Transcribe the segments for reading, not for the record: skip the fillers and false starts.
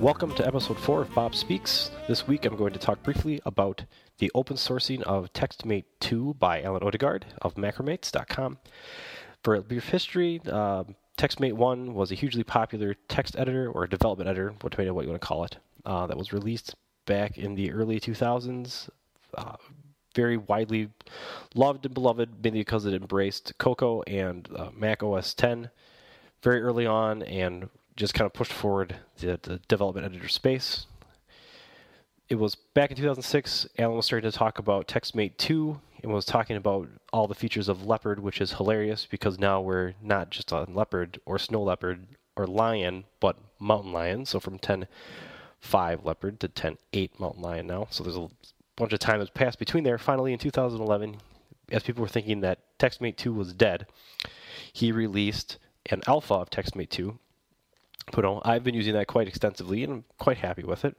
Welcome to episode 4 of Bob Speaks. This week I'm going to talk briefly about the open sourcing of TextMate 2 by Alan Odegaard of Macromates.com. For a brief history, TextMate 1 was a hugely popular text editor or development editor, depending on what you want to call it, that was released back in the early 2000s. Very widely loved and beloved, mainly because it embraced Cocoa and Mac OS X very early on and just kind of pushed forward the development editor space. It was back in 2006, Alan was starting to talk about TextMate 2 and was talking about all the features of Leopard, which is hilarious because now we're not just on Leopard or Snow Leopard or Lion, but Mountain Lion. So from 10.5 Leopard to 10.8 Mountain Lion now. So there's a bunch of time that's passed between there. Finally, in 2011, as people were thinking that TextMate 2 was dead, he released an alpha of TextMate 2. I've been using that quite extensively, and I'm quite happy with it.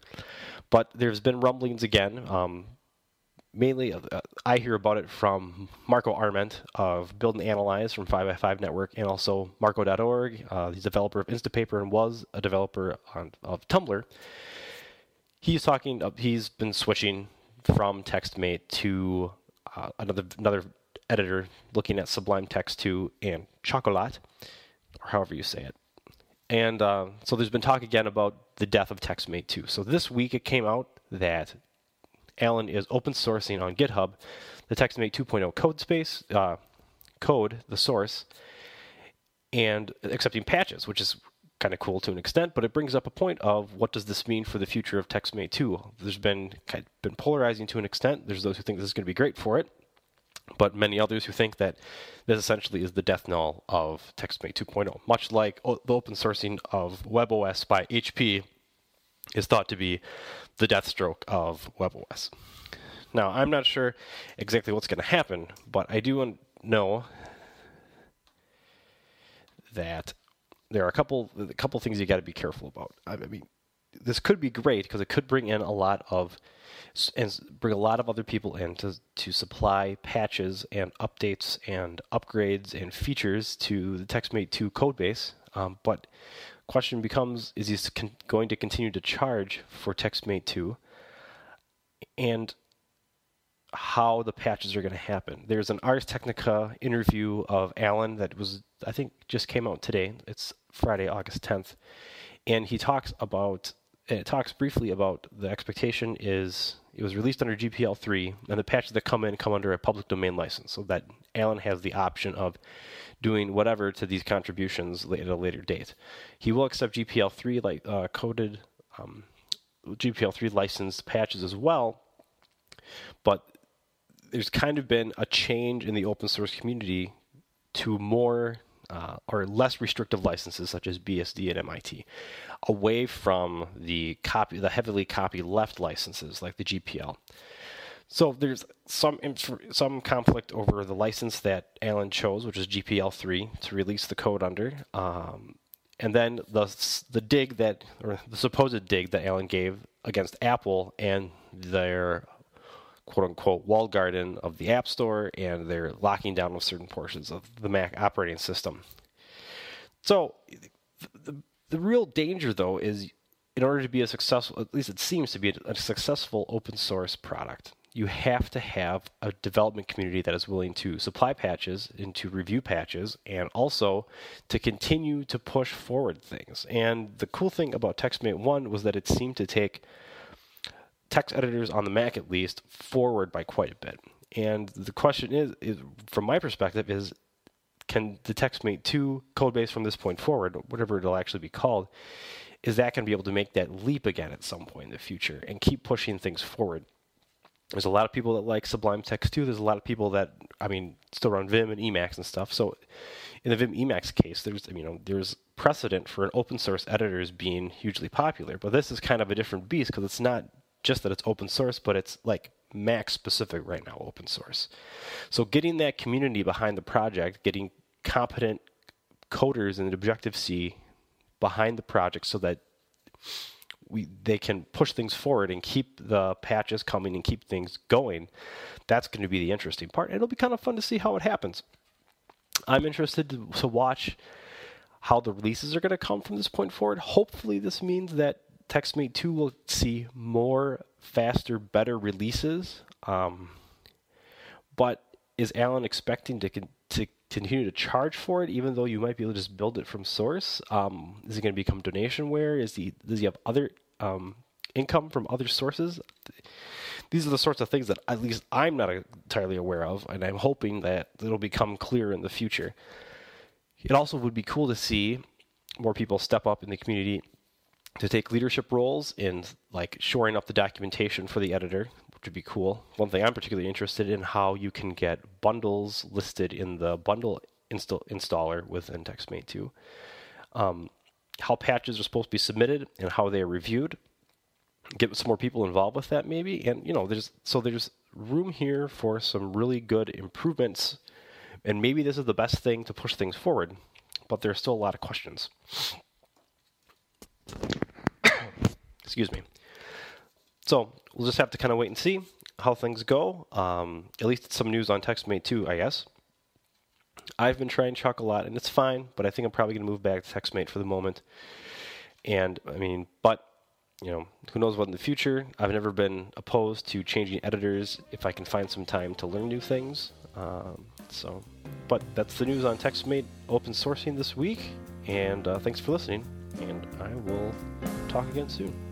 But there's been rumblings again. Mainly, I hear about it from Marco Arment of Build and Analyze from 5x5 Network, and also Marco.org. He's a developer of Instapaper and was a developer of Tumblr. He's been switching from TextMate to another editor, looking at Sublime Text 2 and Chocolat, or however you say it. And so there's been talk again about the death of TextMate 2. So this week it came out that Alan is open sourcing on GitHub the TextMate 2.0 code, the source, and accepting patches, which is kind of cool to an extent, but it brings up a point of what does this mean for the future of TextMate 2? There's been polarizing to an extent. There's those who think this is going to be great for it, but many others who think that this essentially is the death knell of TextMate 2.0, much like the open sourcing of WebOS by HP is thought to be the death stroke of WebOS. Now, I'm not sure exactly what's going to happen, but I do know that there are a couple things you got to be careful about. I mean, this could be great because it could bring in a lot of other people in to supply patches and updates and upgrades and features to the TextMate 2 codebase. But question becomes: is he going to continue to charge for TextMate 2? And how the patches are going to happen. There's an Ars Technica interview of Alan that was, I think, just came out today. It's Friday, August 10th. And it talks briefly about the expectation is it was released under GPL3, and the patches that come under a public domain license, so that Alan has the option of doing whatever to these contributions at a later date. He will accept GPL3 coded GPL3 licensed patches as well, but there's kind of been a change in the open source community to more or less restrictive licenses such as BSD and MIT, away from the heavily copyleft licenses like the GPL. So there's some conflict over the license that Alan chose, which is GPL3, to release the code under, and then the supposed dig that Alan gave against Apple and their quote-unquote walled garden of the App Store, and they're locking down with certain portions of the Mac operating system. So the real danger, though, is in order to be a successful, at least it seems to be a successful open source product, you have to have a development community that is willing to supply patches and to review patches and also to continue to push forward things. And the cool thing about TextMate 1 was that it seemed to take text editors on the Mac, at least, forward by quite a bit. And the question is from my perspective, is can the TextMate 2 codebase from this point forward, whatever it'll actually be called, is that going to be able to make that leap again at some point in the future and keep pushing things forward? There's a lot of people that like Sublime Text 2. There's a lot of people that, still run Vim and Emacs and stuff. So in the Vim Emacs case, there's precedent for an open source editors being hugely popular. But this is kind of a different beast because it's not just that it's open source, but it's like Mac-specific right now, open source. So getting that community behind the project, getting competent coders in Objective-C behind the project so that they can push things forward and keep the patches coming and keep things going. That's going to be the interesting part. It'll be kind of fun to see how it happens. I'm interested to watch how the releases are going to come from this point forward. Hopefully this means that TextMate 2 will see more, faster, better releases. But is Alan expecting to continue to charge for it, even though you might be able to just build it from source? Is it going to become donationware? Does he have other income from other sources? These are the sorts of things that at least I'm not entirely aware of, and I'm hoping that it'll become clearer in the future. It also would be cool to see more people step up in the community to take leadership roles in, like, shoring up the documentation for the editor, which would be cool. One thing I'm particularly interested in, how you can get bundles listed in the bundle installer within TextMate 2. How patches are supposed to be submitted and how they are reviewed. Get some more people involved with that, maybe. And, you know, there's room here for some really good improvements. And maybe this is the best thing to push things forward, but there's still a lot of questions. Excuse me. So we'll just have to kind of wait and see how things go. At least some news on TextMate 2, I guess. I've been trying Chocolat, and it's fine, but I think I'm probably going to move back to TextMate for the moment. And, I mean, but, you know, who knows what in the future. I've never been opposed to changing editors if I can find some time to learn new things. But that's the news on TextMate open sourcing this week. And thanks for listening. And I will talk again soon.